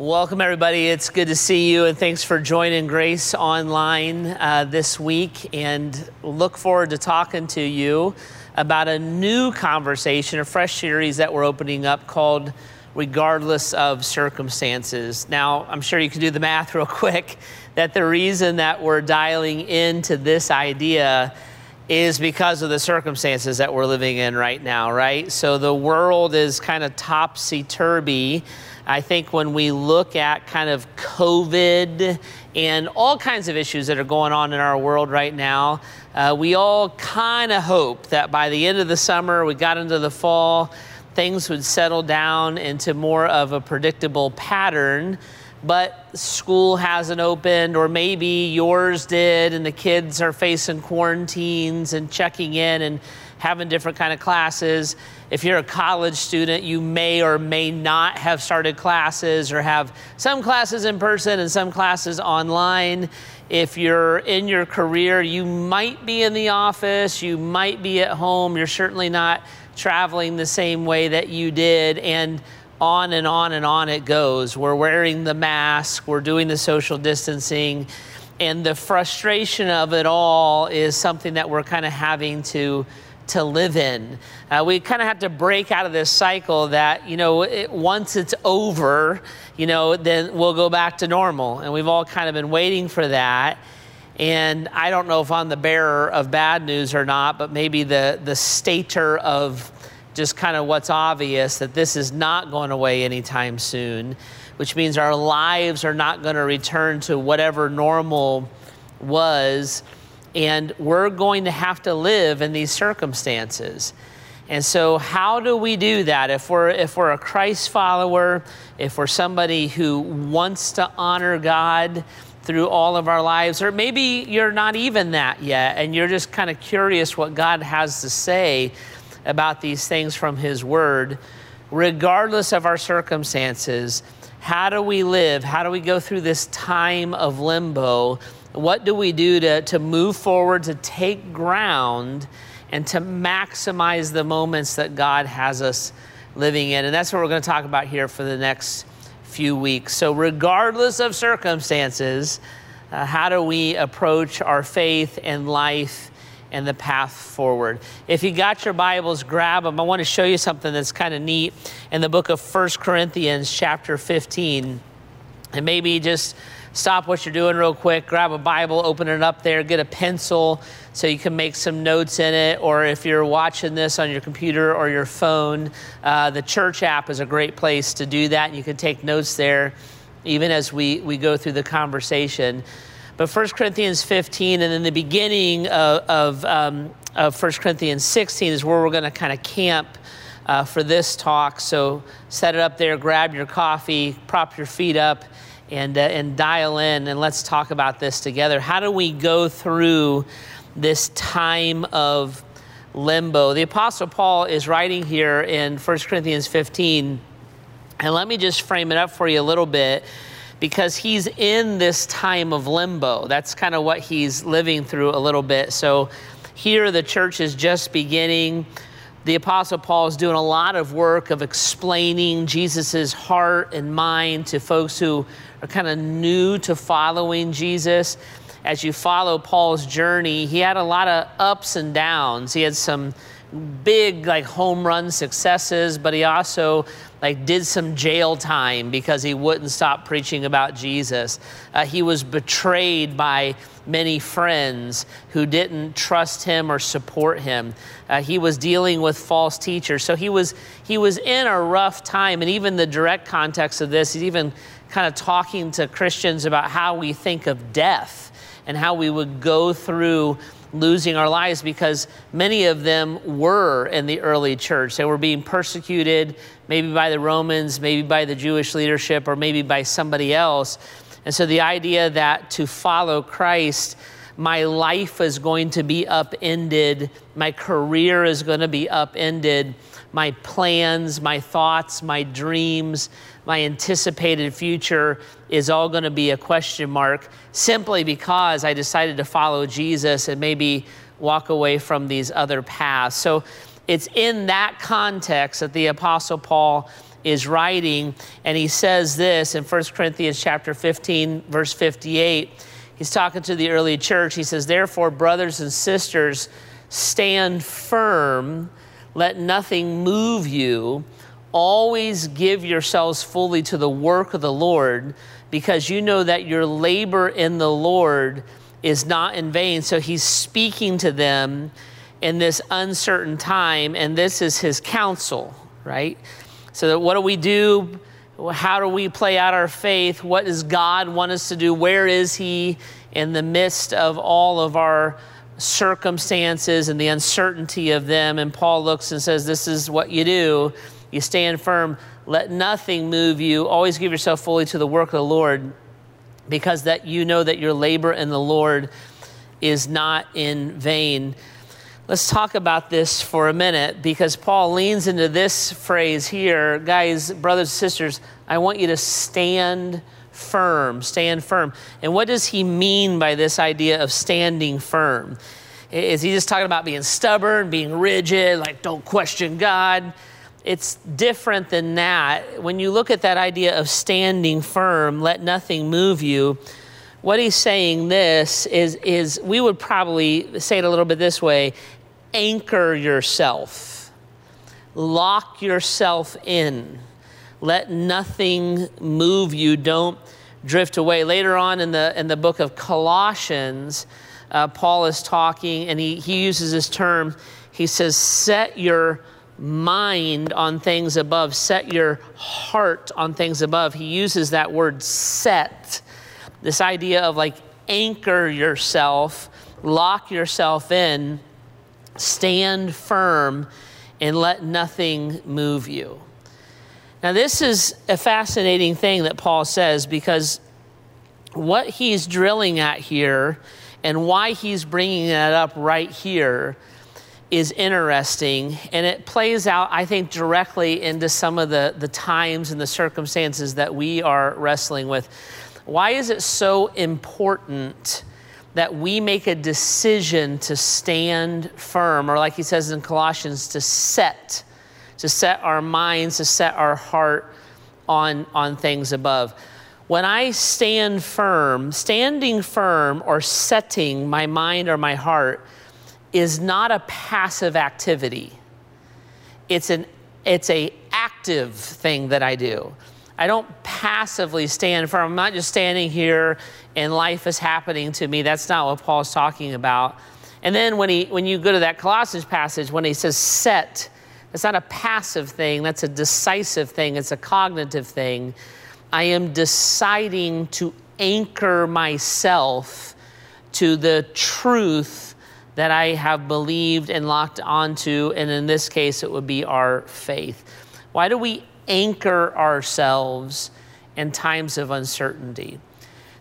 Welcome, everybody. It's good to see you, and thanks for joining Grace Online this week, and look forward to talking to you about a new conversation, a fresh series that we're opening up called Regardless of Circumstances. Now, I'm sure you can do the math real quick that the reason that we're dialing into this idea is because of the circumstances that we're living in right now, right? So the world is kind of topsy-turvy. I think when we look at kind of COVID and all kinds of issues that are going on in our world right now, we all kind of hope that by the end of the summer, we got into the fall, things would settle down into more of a predictable pattern. But school hasn't opened, or maybe yours did, and the kids are facing quarantines and checking in and having different kind of classes. If you're a college student, you may or may not have started classes or have some classes in person and some classes online. If you're in your career, you might be in the office, you might be at home, you're certainly not traveling the same way that you did, and on and on and on it goes. We're wearing the mask, we're doing the social distancing, and the frustration of it all is something that we're kind of having to live in. We kind of have to break out of this cycle that, once it's over, then we'll go back to normal. And we've all kind of been waiting for that. And I don't know if I'm the bearer of bad news or not, but maybe the stater of just kind of what's obvious, that this is not going away anytime soon, which means our lives are not going to return to whatever normal was, and we're going to have to live in these circumstances. And so how do we do that? If we're a Christ follower, if we're somebody who wants to honor God through all of our lives, or maybe you're not even that yet, and you're just kind of curious what God has to say about these things from His Word, regardless of our circumstances, how do we live? How do we go through this time of limbo? What do we do to move forward, to take ground, and to maximize the moments that God has us living in? And that's what we're going to talk about here for the next few weeks. So regardless of circumstances, how do we approach our faith and life and the path forward? If you got your Bibles, grab them. I want to show you something that's kind of neat in the book of 1 Corinthians chapter 15. And maybe just stop what you're doing real quick, grab a Bible, open it up there, get a pencil so you can make some notes in it. Or if you're watching this on your computer or your phone, the church app is a great place to do that. You can take notes there even as we go through the conversation. But 1 Corinthians 15 and then the beginning of 1 Corinthians 16 is where we're going to kind of camp for this talk. So set it up there, grab your coffee, prop your feet up, and dial in, and let's talk about this together. How do we go through this time of limbo? The Apostle Paul is writing here in 1 Corinthians 15, and let me just frame it up for you a little bit, because he's in this time of limbo. That's kind of what he's living through a little bit. So here the church is just beginning. The Apostle Paul is doing a lot of work of explaining Jesus's heart and mind to folks who are kind of new to following Jesus. As you follow Paul's journey, he had a lot of ups and downs. He had some big home run successes, but he also did some jail time because he wouldn't stop preaching about Jesus. He was betrayed by many friends who didn't trust him or support him. He was dealing with false teachers. So he was in a rough time, and even the direct context of this, he's even kind of talking to Christians about how we think of death and how we would go through losing our lives, because many of them were in the early church. They were being persecuted, maybe by the Romans, maybe by the Jewish leadership, or maybe by somebody else. And so the idea that to follow Christ, my life is going to be upended, my career is going to be upended, my plans, my thoughts, my dreams, my anticipated future is all going to be a question mark, simply because I decided to follow Jesus and maybe walk away from these other paths. So it's in that context that the Apostle Paul is writing, and he says this in 1 Corinthians chapter 15, verse 58. He's talking to the early church. He says, therefore, brothers and sisters, stand firm, let nothing move you. Always give yourselves fully to the work of the Lord, because you know that your labor in the Lord is not in vain. So he's speaking to them in this uncertain time, and this is his counsel, right? So that what do we do? How do we play out our faith? What does God want us to do? Where is he in the midst of all of our circumstances and the uncertainty of them? And Paul looks and says, this is what you do. You stand firm, let nothing move you. Always give yourself fully to the work of the Lord, because that you know that your labor in the Lord is not in vain. Let's talk about this for a minute, because Paul leans into this phrase here. Guys, brothers and sisters, I want you to stand firm, stand firm. And what does he mean by this idea of standing firm? Is he just talking about being stubborn, being rigid, like don't question God? It's different than that. When you look at that idea of standing firm, let nothing move you, what he's saying this is we would probably say it a little bit this way: anchor yourself, lock yourself in, let nothing move you, don't drift away. Later on in the book of Colossians, Paul is talking and he uses this term. He says, set your mind on things above, set your heart on things above. He uses that word set, this idea of like anchor yourself, lock yourself in, stand firm, and let nothing move you. Now, this is a fascinating thing that Paul says, because what he's drilling at here and why he's bringing that up right here is interesting, and it plays out, I think, directly into some of the times and the circumstances that we are wrestling with. Why is it so important that we make a decision to stand firm, or like he says in Colossians, to set our minds, to set our heart on things above? When I stand firm, standing firm or setting my mind or my heart is not a passive activity. It's a active thing that I do. I don't passively stand firm. I'm not just standing here and life is happening to me. That's not what Paul's talking about. And then when you go to that Colossians passage, when he says set, that's not a passive thing. That's a decisive thing. It's a cognitive thing. I am deciding to anchor myself to the truth that I have believed and locked onto, and in this case, it would be our faith. Why do we anchor ourselves in times of uncertainty?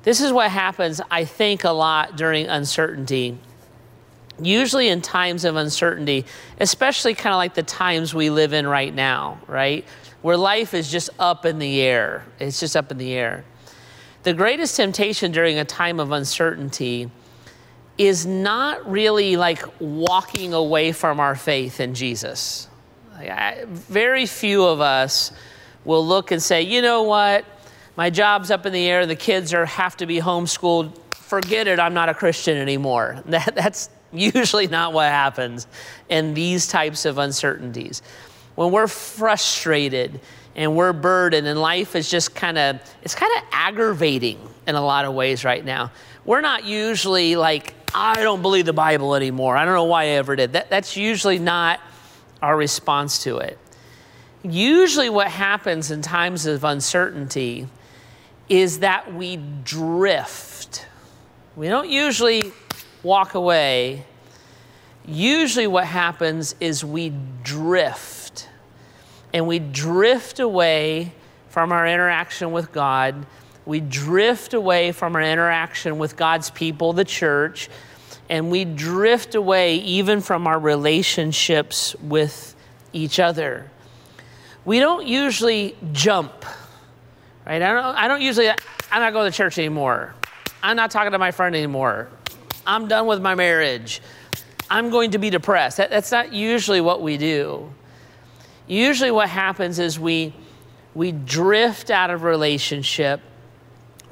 This is what happens, I think, a lot during uncertainty. Usually in times of uncertainty, especially kind of like the times we live in right now, right? Where life is just up in the air. It's just up in the air. The greatest temptation during a time of uncertainty is not really like walking away from our faith in Jesus. Very few of us will look and say, you know what, my job's up in the air, the kids have to be homeschooled, forget it, I'm not a Christian anymore. That's usually not what happens in these types of uncertainties. When we're frustrated and we're burdened and life is just it's kind of aggravating in a lot of ways right now, we're not usually like, I don't believe the Bible anymore. I don't know why I ever did. That's usually not our response to it. Usually what happens in times of uncertainty is that we drift. We don't usually walk away. Usually what happens is we drift. And we drift away from our interaction with God. We drift away from our interaction with God's people, the church, and we drift away even from our relationships with each other. We don't usually jump, right? I'm not going to church anymore. I'm not talking to my friend anymore. I'm done with my marriage. I'm going to be depressed. That's not usually what we do. Usually what happens is we we drift out of relationship.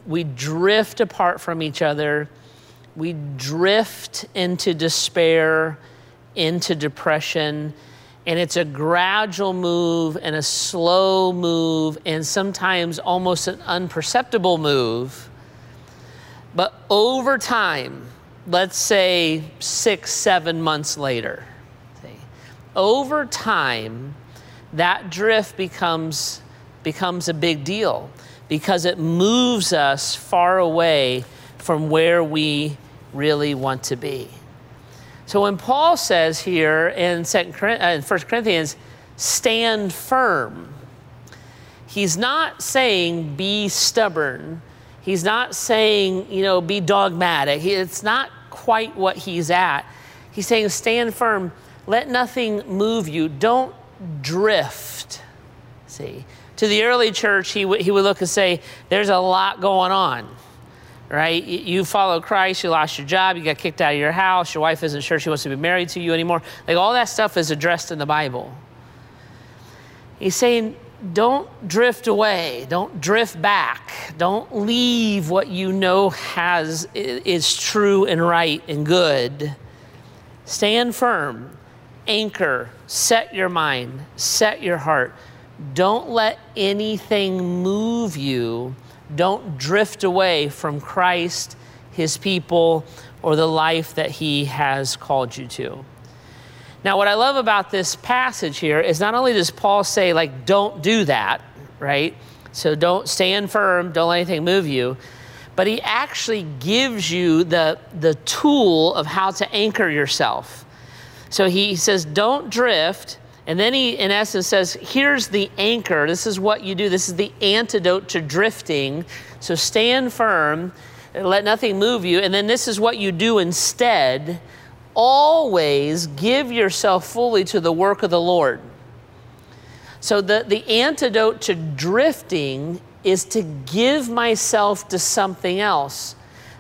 We drift apart from each other. We drift into despair, into depression. And it's a gradual move and a slow move and sometimes almost an imperceptible move. But over time, let's say 6, 7 months later, over time, that drift becomes a big deal because it moves us far away from where we really want to be. So when Paul says here in 1 Corinthians, stand firm, he's not saying be stubborn. He's not saying, be dogmatic. It's not quite what he's at. He's saying stand firm. Let nothing move you. Don't drift. See, to the early church, he would look and say, there's a lot going on. Right? You follow Christ, you lost your job, you got kicked out of your house, your wife isn't sure she wants to be married to you anymore. Like all that stuff is addressed in the Bible. He's saying, don't drift away, don't drift back, don't leave what you know is true and right and good. Stand firm, anchor, set your mind, set your heart. Don't let anything move you. Don't drift away from Christ, his people, or the life that he has called you to. Now, what I love about this passage here is not only does Paul say, don't do that, right? So don't stand firm, don't let anything move you, but he actually gives you the tool of how to anchor yourself. So he says, don't drift. And then he, in essence, says, here's the anchor. This is what you do. This is the antidote to drifting. So stand firm, let nothing move you. And then this is what you do instead. Always give yourself fully to the work of the Lord. So the antidote to drifting is to give myself to something else.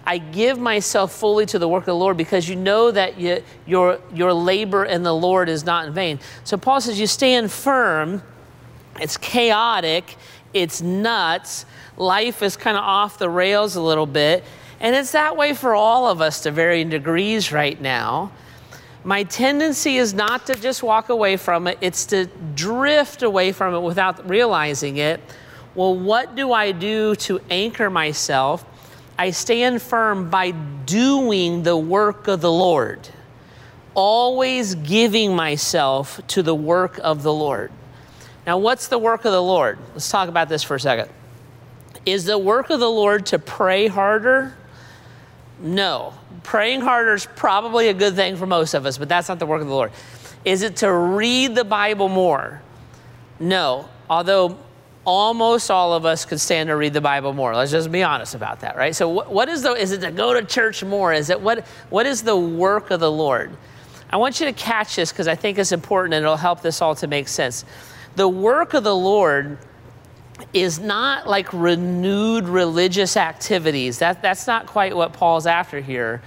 I give myself fully to the work of the Lord because you know that your labor in the Lord is not in vain. So Paul says you stand firm. It's chaotic. It's nuts. Life is kind of off the rails a little bit. And it's that way for all of us to varying degrees right now. My tendency is not to just walk away from it. It's to drift away from it without realizing it. Well, what do I do to anchor myself? I stand firm by doing the work of the Lord, always giving myself to the work of the Lord. Now, what's the work of the Lord? Let's talk about this for a second. Is the work of the Lord to pray harder? No. Praying harder is probably a good thing for most of us, but that's not the work of the Lord. Is it to read the Bible more? No. Although almost all of us could stand to read the Bible more. Let's just be honest about that, right? So is it to go to church more? Is it what is the work of the Lord? I want you to catch this because I think it's important and it'll help this all to make sense. The work of the Lord is not like renewed religious activities. That's not quite what Paul's after here.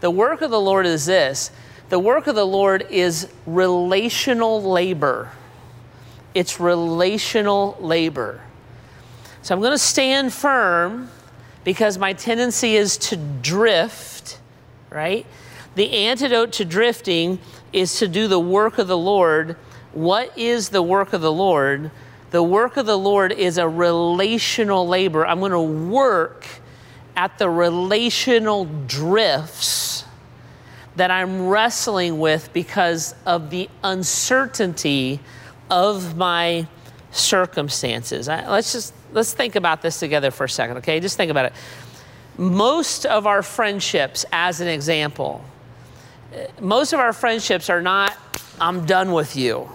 The work of the Lord is this. The work of the Lord is relational labor. It's relational labor. So I'm going to stand firm because my tendency is to drift, right? The antidote to drifting is to do the work of the Lord. What is the work of the Lord? The work of the Lord is a relational labor. I'm going to work at the relational drifts that I'm wrestling with because of the uncertainty of my circumstances. Let's think about this together for a second, okay? Just think about it. Most of our friendships, as an example, most of our friendships are not, I'm done with you.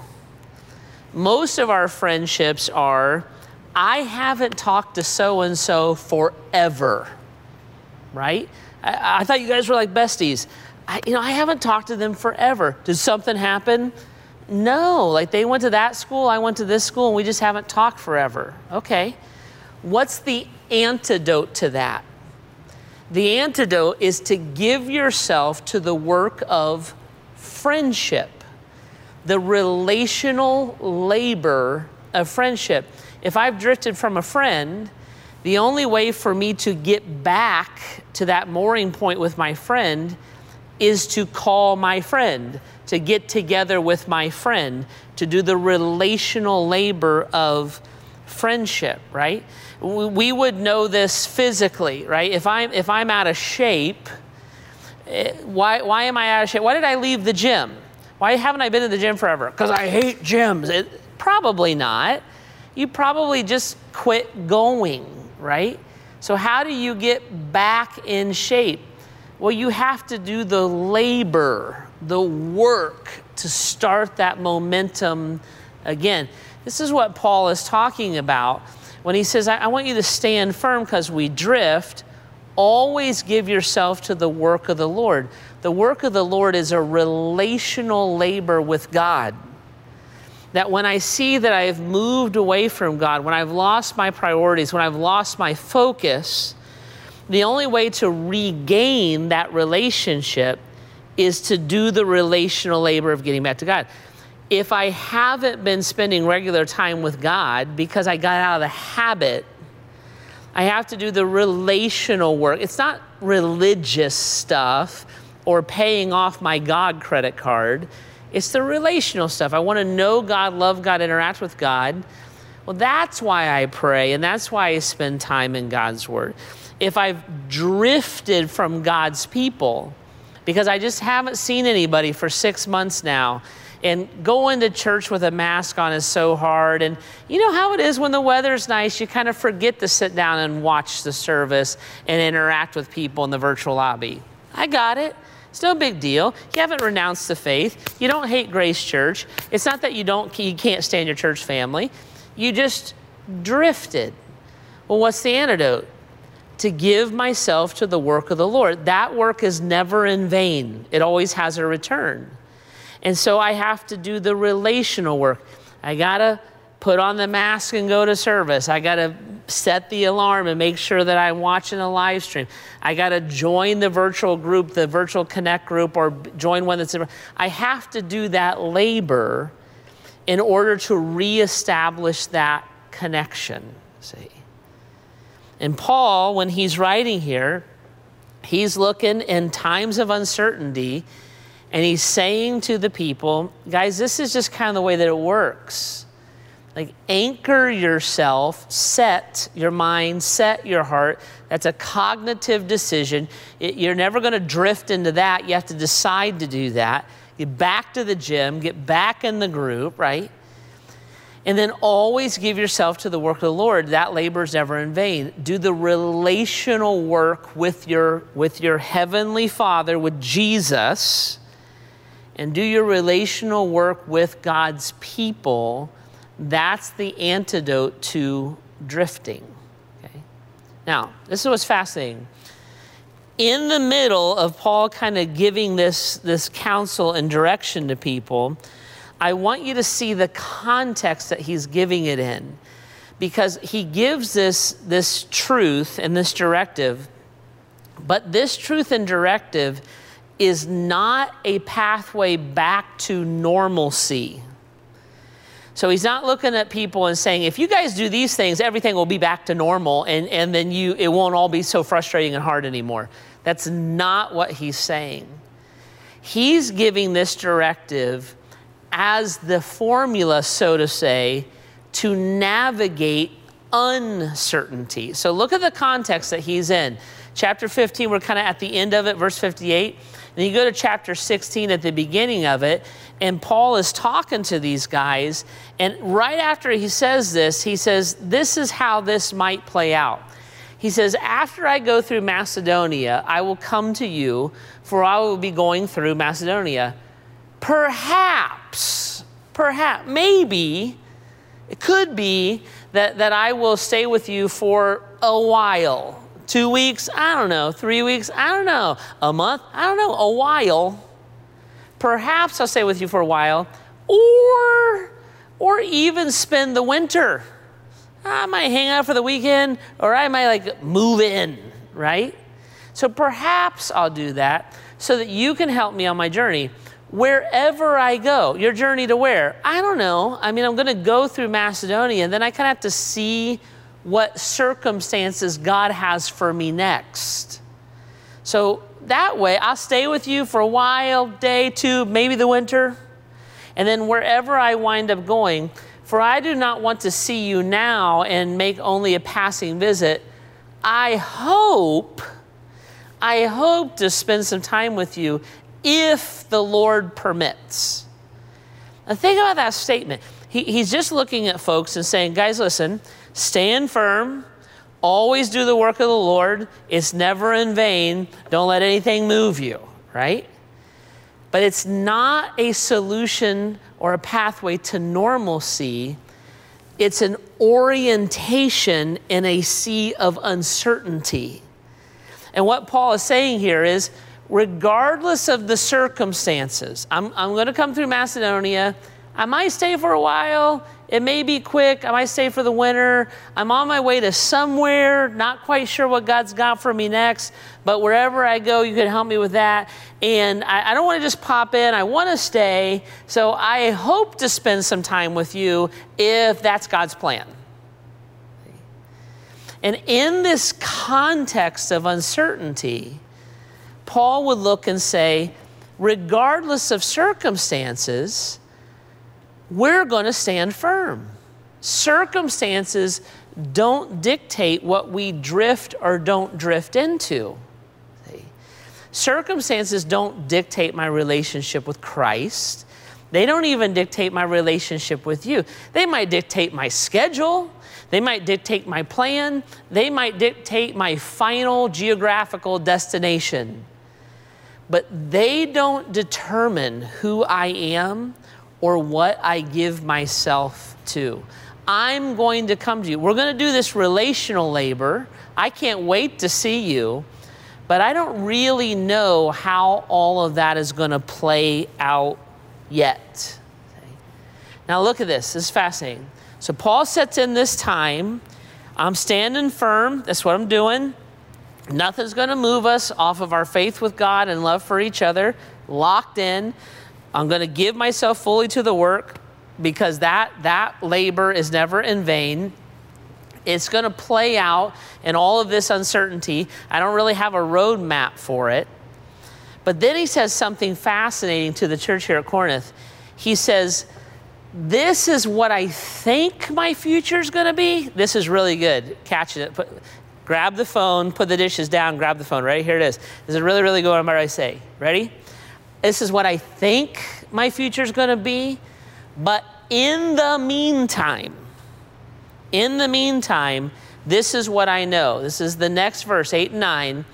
Most of our friendships are, I haven't talked to so-and-so forever, right? I thought you guys were like besties. I haven't talked to them forever. Did something happen? No, they went to that school, I went to this school, and we just haven't talked forever. Okay, what's the antidote to that? The antidote is to give yourself to the work of friendship, the relational labor of friendship. If I've drifted from a friend, the only way for me to get back to that mooring point with my friend is to call my friend, to get together with my friend, to do the relational labor of friendship, right? We would know this physically, right? If I'm out of shape, why am I out of shape? Why did I leave the gym? Why haven't I been in the gym forever? Because I hate gyms. Probably not. You probably just quit going, right? So how do you get back in shape? Well, you have to do the labor, the work to start that momentum again. This is what Paul is talking about when he says, I want you to stand firm because we drift. Always give yourself to the work of the Lord. The work of the Lord is a relational labor with God. That when I see that I have moved away from God, when I've lost my priorities, when I've lost my focus, the only way to regain that relationship is to do the relational labor of getting back to God. If I haven't been spending regular time with God because I got out of the habit, I have to do the relational work. It's not religious stuff or paying off my God credit card. It's the relational stuff. I want to know God, love God, interact with God. Well, that's why I pray, and that's why I spend time in God's Word. If I've drifted from God's people because I just haven't seen anybody for 6 months now, and going to church with a mask on is so hard. And you know how it is when the weather's nice, you kind of forget to sit down and watch the service and interact with people in the virtual lobby. I got it. It's no big deal. You haven't renounced the faith. You don't hate Grace Church. It's not that you can't stand your church family. You just drifted. Well, what's the antidote? To give myself to the work of the Lord. That work is never in vain. It always has a return. And so I have to do the relational work. I got to put on the mask and go to service. I got to set the alarm and make sure that I'm watching a live stream. I got to join the virtual group, the virtual connect group, or join one that's in. I have to do that labor in order to reestablish that connection, see? And Paul, when he's writing here, he's looking in times of uncertainty. And he's saying to the people, guys, this is just kind of the way that it works. Like, anchor yourself, set your mind, set your heart. That's a cognitive decision. You're never going to drift into that. You have to decide to do that. Get back to the gym, get back in the group, right? And then always give yourself to the work of the Lord. That labor is never in vain. Do the relational work with your heavenly Father, with Jesus. And do your relational work with God's people. That's the antidote to drifting. Okay? Now, this is what's fascinating. In the middle of Paul kind of giving this counsel and direction to people, I want you to see the context that he's giving it in. Because he gives this truth and this directive, but this truth and directive is not a pathway back to normalcy. So he's not looking at people and saying, if you guys do these things, everything will be back to normal, and then it won't all be so frustrating and hard anymore. That's not what he's saying. He's giving this directive as the formula, so to say, to navigate uncertainty. So look at the context that he's in. Chapter 15, we're kind of at the end of it, verse 58. Then you go to chapter 16 at the beginning of it, and Paul is talking to these guys. And right after he says this, he says, this is how this might play out. He says, after I go through Macedonia, I will come to you, for I will be going through Macedonia. Perhaps, maybe, it could be that I will stay with you for a while. 2 weeks, I don't know. 3 weeks, I don't know. A month, I don't know. A while. Perhaps I'll stay with you for a while. Or even spend the winter. I might hang out for the weekend, or I might move in, right? So perhaps I'll do that so that you can help me on my journey. wherever I go. Your journey to where? I don't know. I mean, I'm going to go through Macedonia, and then I kind of have to see what circumstances God has for me next. So that way, I'll stay with you for a while, day, two, maybe the winter, and then wherever I wind up going. For I do not want to see you now and make only a passing visit. I hope to spend some time with you if the Lord permits. Now think about that statement. He's just looking at folks and saying, guys, listen, stand firm, always do the work of the Lord. It's never in vain. Don't let anything move you, right? But it's not a solution or a pathway to normalcy. It's an orientation in a sea of uncertainty. And what Paul is saying here is, regardless of the circumstances, I'm going to come through Macedonia. I might stay for a while. It may be quick. I might stay for the winter. I'm on my way to somewhere, not quite sure what God's got for me next, but wherever I go, you can help me with that. And I don't want to just pop in. I want to stay. So I hope to spend some time with you if that's God's plan. And in this context of uncertainty, Paul would look and say, regardless of circumstances, we're going to stand firm. Circumstances don't dictate what we drift or don't drift into. See? Circumstances don't dictate my relationship with Christ. They don't even dictate my relationship with you. They might dictate my schedule. They might dictate my plan. They might dictate my final geographical destination. But they don't determine who I am or what I give myself to. I'm going to come to you. We're going to do this relational labor. I can't wait to see you, but I don't really know how all of that is going to play out yet. Okay. Now look at this. This is fascinating. So Paul sets in this time. I'm standing firm. That's what I'm doing. Nothing's going to move us off of our faith with God and love for each other. Locked in. I'm going to give myself fully to the work because that labor is never in vain. It's going to play out in all of this uncertainty. I don't really have a roadmap for it. But then he says something fascinating to the church here at Corinth. He says, this is what I think my future is going to be. This is really good. Catch it. Grab the phone, put the dishes down, grab the phone. Ready? Here it is. This is really, really good what I'm about to say. Ready? This is what I think my future is going to be. But in the meantime, this is what I know. This is the next verse, 8 and 9.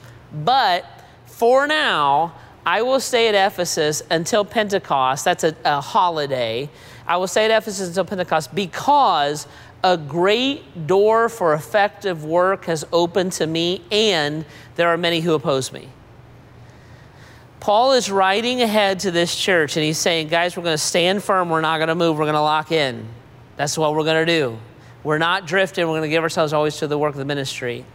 But for now, I will stay at Ephesus until Pentecost. That's a holiday. I will stay at Ephesus until Pentecost because a great door for effective work has opened to me, and there are many who oppose me. Paul is writing ahead to this church, and he's saying, guys, we're going to stand firm. We're not going to move. We're going to lock in. That's what we're going to do. We're not drifting. We're going to give ourselves always to the work of the ministry.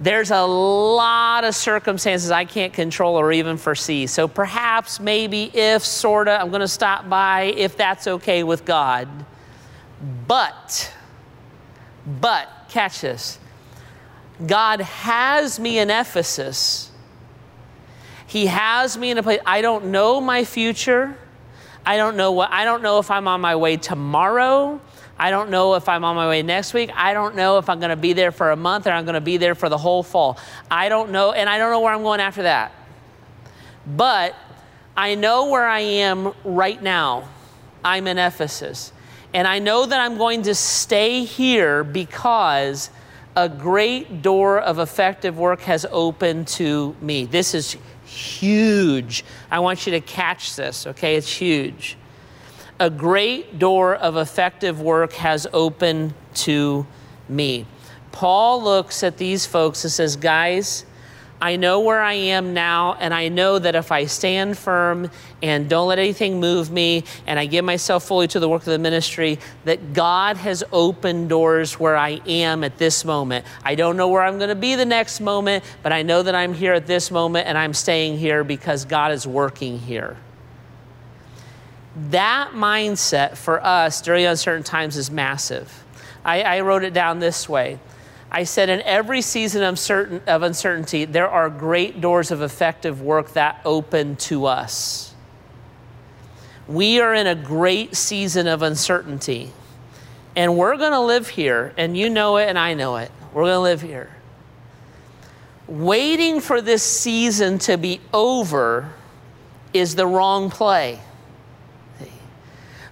There's a lot of circumstances I can't control or even foresee. So perhaps, maybe, if, sort of, I'm going to stop by if that's okay with God. But, catch this, God has me in Ephesus. He has me in a place. I don't know my future. I don't know if I'm on my way tomorrow. I don't know if I'm on my way next week. I don't know if I'm going to be there for a month or I'm going to be there for the whole fall. I don't know, and I don't know where I'm going after that. But I know where I am right now. I'm in Ephesus. And I know that I'm going to stay here because a great door of effective work has opened to me. This is huge. I want you to catch this, okay? It's huge. A great door of effective work has opened to me. Paul looks at these folks and says, guys, I know where I am now, and I know that if I stand firm and don't let anything move me, and I give myself fully to the work of the ministry, that God has opened doors where I am at this moment. I don't know where I'm going to be the next moment, but I know that I'm here at this moment, and I'm staying here because God is working here. That mindset for us during uncertain times is massive. I wrote it down this way. I said, in every season of uncertainty, there are great doors of effective work that open to us. We are in a great season of uncertainty, and we're going to live here, and you know it and I know it. We're going to live here. Waiting for this season to be over is the wrong play.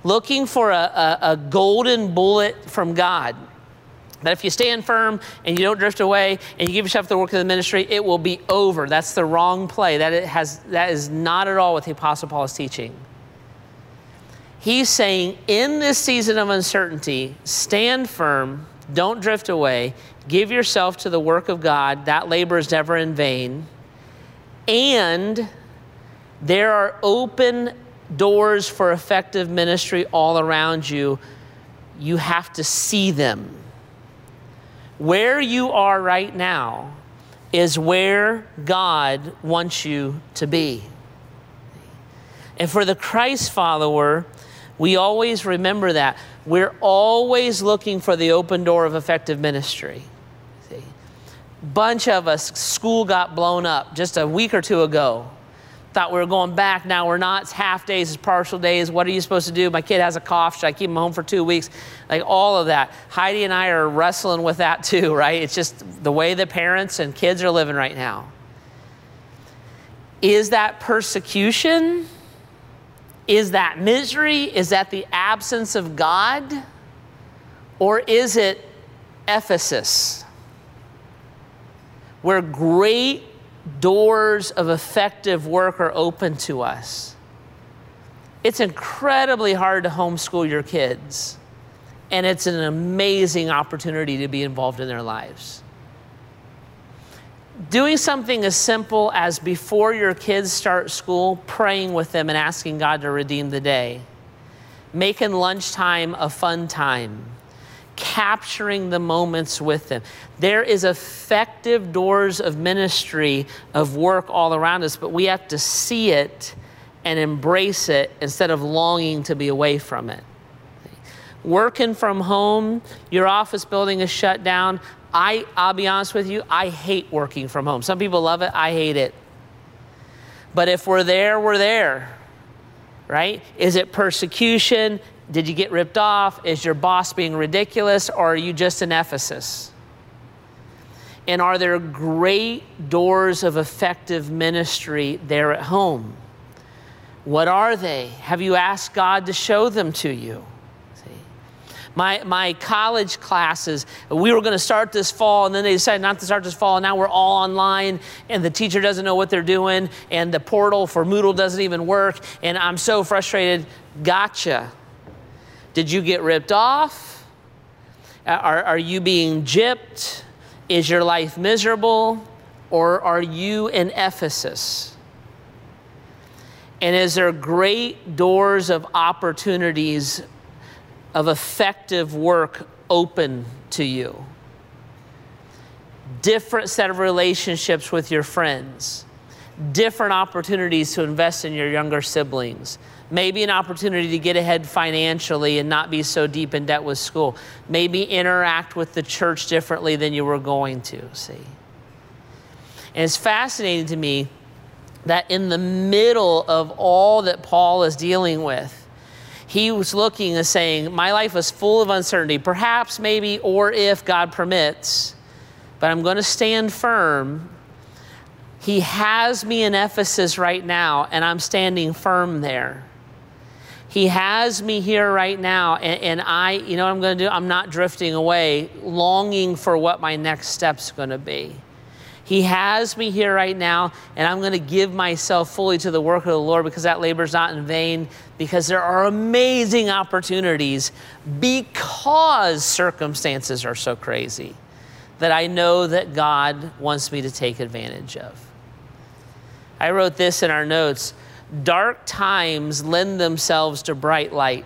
Looking for a golden bullet from God, that if you stand firm and you don't drift away and you give yourself the work of the ministry, it will be over. That's the wrong play. That is not at all what the Apostle Paul is teaching. He's saying in this season of uncertainty, stand firm, don't drift away, give yourself to the work of God. That labor is never in vain. And there are open doors for effective ministry all around you. You have to see them. Where you are right now is where God wants you to be. And for the Christ follower, we always remember that. We're always looking for the open door of effective ministry. See? Bunch of us, school got blown up just a week or two ago. Thought we were going back, now we're not. It's half days, it's partial days. What are you supposed to do? My kid has a cough, should I keep him home for 2 weeks? Like all of that. Heidi and I are wrestling with that too, right? It's just the way the parents and kids are living right now. Is that persecution? Is that misery? Is that the absence of God? Or is it Ephesus, where great doors of effective work are open to us? It's incredibly hard to homeschool your kids, and it's an amazing opportunity to be involved in their lives. Doing something as simple as before your kids start school, praying with them and asking God to redeem the day. Making lunchtime a fun time. Capturing the moments with them. There is effective doors of ministry, of work all around us, but we have to see it and embrace it instead of longing to be away from it. Working from home, your office building is shut down. I'll be honest with you, I hate working from home. Some people love it, I hate it. But if we're there, we're there, right? Is it persecution? Did you get ripped off? Is your boss being ridiculous? Or are you just in Ephesus? And are there great doors of effective ministry there at home? What are they? Have you asked God to show them to you? My college classes, we were going to start this fall, and then they decided not to start this fall, and now we're all online, and the teacher doesn't know what they're doing, and the portal for Moodle doesn't even work, and I'm so frustrated. Gotcha. Did you get ripped off? Are you being gypped? Is your life miserable? Or are you in Ephesus? And is there great doors of opportunities of effective work open to you? Different set of relationships with your friends. Different opportunities to invest in your younger siblings. Maybe an opportunity to get ahead financially and not be so deep in debt with school. Maybe interact with the church differently than you were going to, see? And it's fascinating to me that in the middle of all that Paul is dealing with, he was looking and saying, my life is full of uncertainty, perhaps, maybe, or if God permits, but I'm going to stand firm. He has me in Ephesus right now, and I'm standing firm there. He has me here right now, and I, you know what I'm going to do? I'm not drifting away, longing for what my next step's going to be. He has me here right now, and I'm going to give myself fully to the work of the Lord, because that labor's not in vain, because there are amazing opportunities, because circumstances are so crazy that I know that God wants me to take advantage of. I wrote this in our notes. Dark times lend themselves to bright light.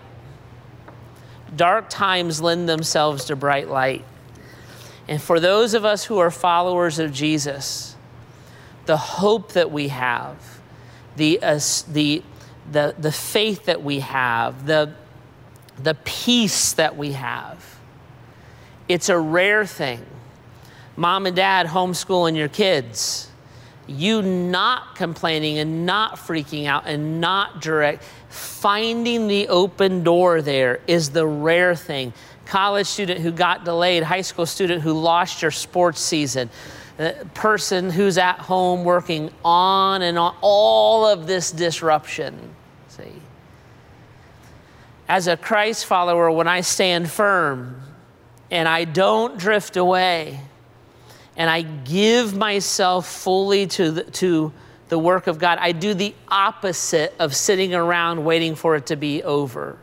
Dark times lend themselves to bright light. And for those of us who are followers of Jesus, the hope that we have, the the faith that we have, the peace that we have. It's a rare thing. Mom and dad homeschooling your kids, you not complaining and not freaking out and not direct, finding the open door there is the rare thing. College student who got delayed, high school student who lost your sports season, person who's at home working on and on, all of this disruption, see. As a Christ follower, when I stand firm and I don't drift away, and I give myself fully to the work of God, I do the opposite of sitting around waiting for it to be over.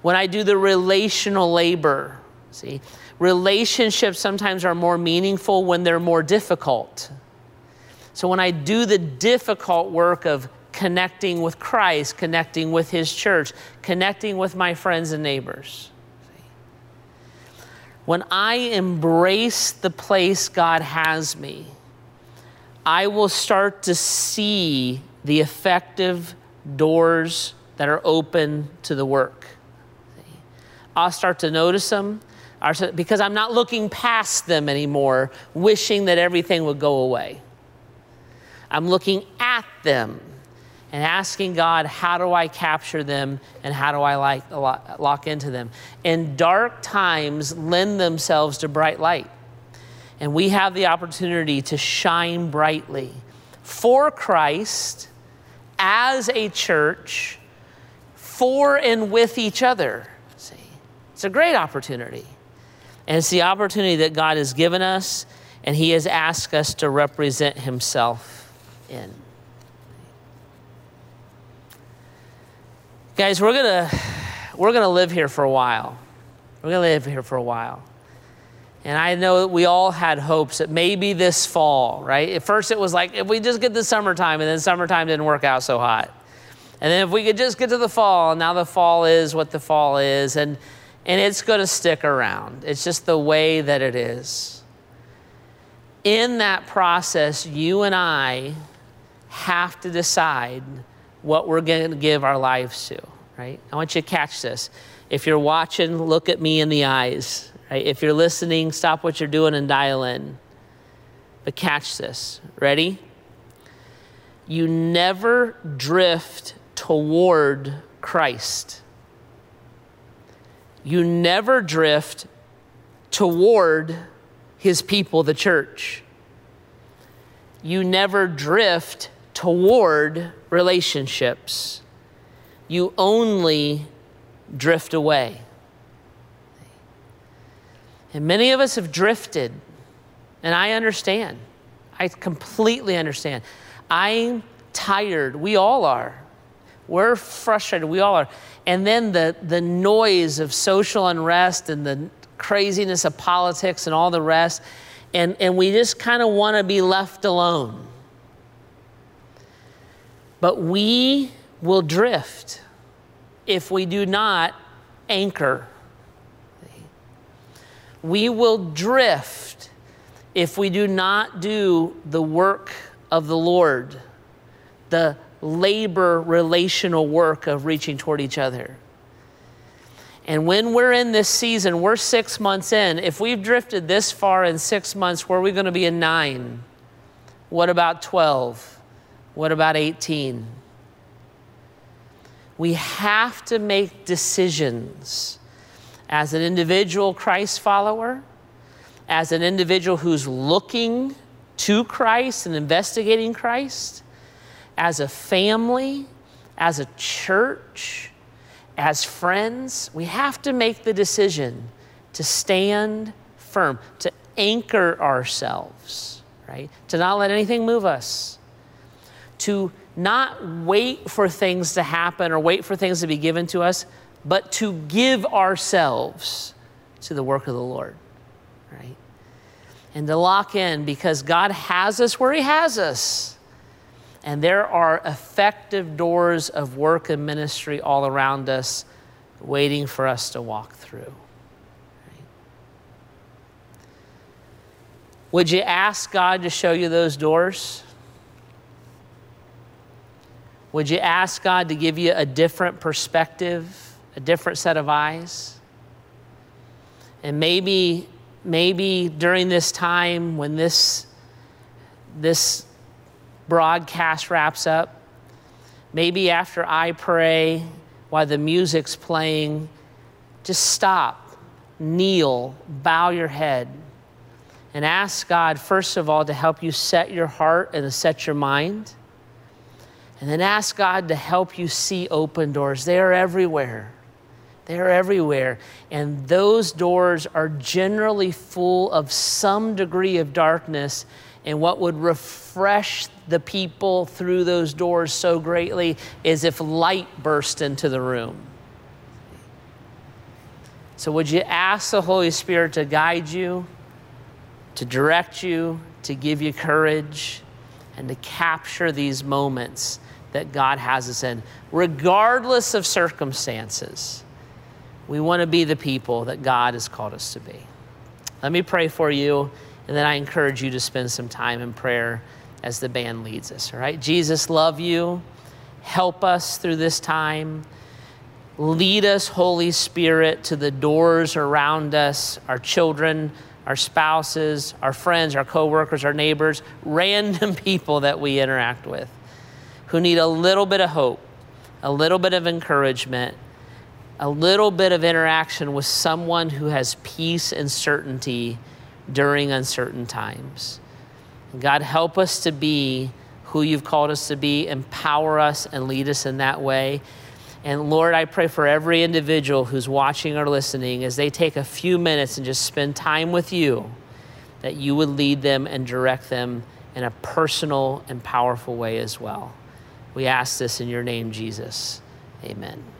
When I do the relational labor, see, relationships sometimes are more meaningful when they're more difficult. So when I do the difficult work of connecting with Christ, connecting with his church, connecting with my friends and neighbors, when I embrace the place God has me, I will start to see the effective doors that are open to the work. I'll start to notice them because I'm not looking past them anymore, wishing that everything would go away. I'm looking at them and asking God, how do I capture them and how do I lock into them? And dark times lend themselves to bright light. And we have the opportunity to shine brightly for Christ, as a church, for and with each other. See, it's a great opportunity. And it's the opportunity that God has given us and he has asked us to represent himself in. Guys, we're gonna live here for a while. We're gonna live here for a while. And I know that we all had hopes that maybe this fall, right? At first it was like, if we just get the summertime, and then summertime didn't work out so hot. And then if we could just get to the fall, and now the fall is what the fall is, and it's gonna stick around. It's just the way that it is. In that process, you and I have to decide what we're going to give our lives to, right? I want you to catch this. If you're watching, look at me in the eyes, right? If you're listening, stop what you're doing and dial in. But catch this, ready? You never drift toward Christ. You never drift toward his people, the church. You never drift toward relationships. You only drift away. And many of us have drifted, and I understand. I completely understand. I'm tired, we all are. We're frustrated, we all are. And then the noise of social unrest and the craziness of politics and all the rest, and we just kind of want to be left alone. But we will drift if we do not anchor. We will drift if we do not do the work of the Lord, the labor, relational work of reaching toward each other. And when we're in this season, we're 6 months in. If we've drifted this far in 6 months, where are we going to be in 9? What about 12? What about 18? We have to make decisions as an individual Christ follower, as an individual who's looking to Christ and investigating Christ, as a family, as a church, as friends. We have to make the decision to stand firm, to anchor ourselves, right? To not let anything move us. To not wait for things to happen or wait for things to be given to us, but to give ourselves to the work of the Lord, right? And to lock in, because God has us where he has us. And there are effective doors of work and ministry all around us waiting for us to walk through. Right? Would you ask God to show you those doors? Would you ask God to give you a different perspective, a different set of eyes? And maybe during this time when this broadcast wraps up, maybe after I pray, while the music's playing, just stop, kneel, bow your head, and ask God, first of all, to help you set your heart and to set your mind. And then ask God to help you see open doors. They are everywhere. They are everywhere. And those doors are generally full of some degree of darkness. And what would refresh the people through those doors so greatly is if light burst into the room. So would you ask the Holy Spirit to guide you, to direct you, to give you courage, and to capture these moments that God has us in. Regardless of circumstances, we want to be the people that God has called us to be. Let me pray for you, and then I encourage you to spend some time in prayer as the band leads us, all right? Jesus, love you. Help us through this time. Lead us, Holy Spirit, to the doors around us, our children, our spouses, our friends, our coworkers, our neighbors, random people that we interact with who need a little bit of hope, a little bit of encouragement, a little bit of interaction with someone who has peace and certainty during uncertain times. God, help us to be who you've called us to be, empower us and lead us in that way. And Lord, I pray for every individual who's watching or listening as they take a few minutes and just spend time with you, that you would lead them and direct them in a personal and powerful way as well. We ask this in your name, Jesus. Amen.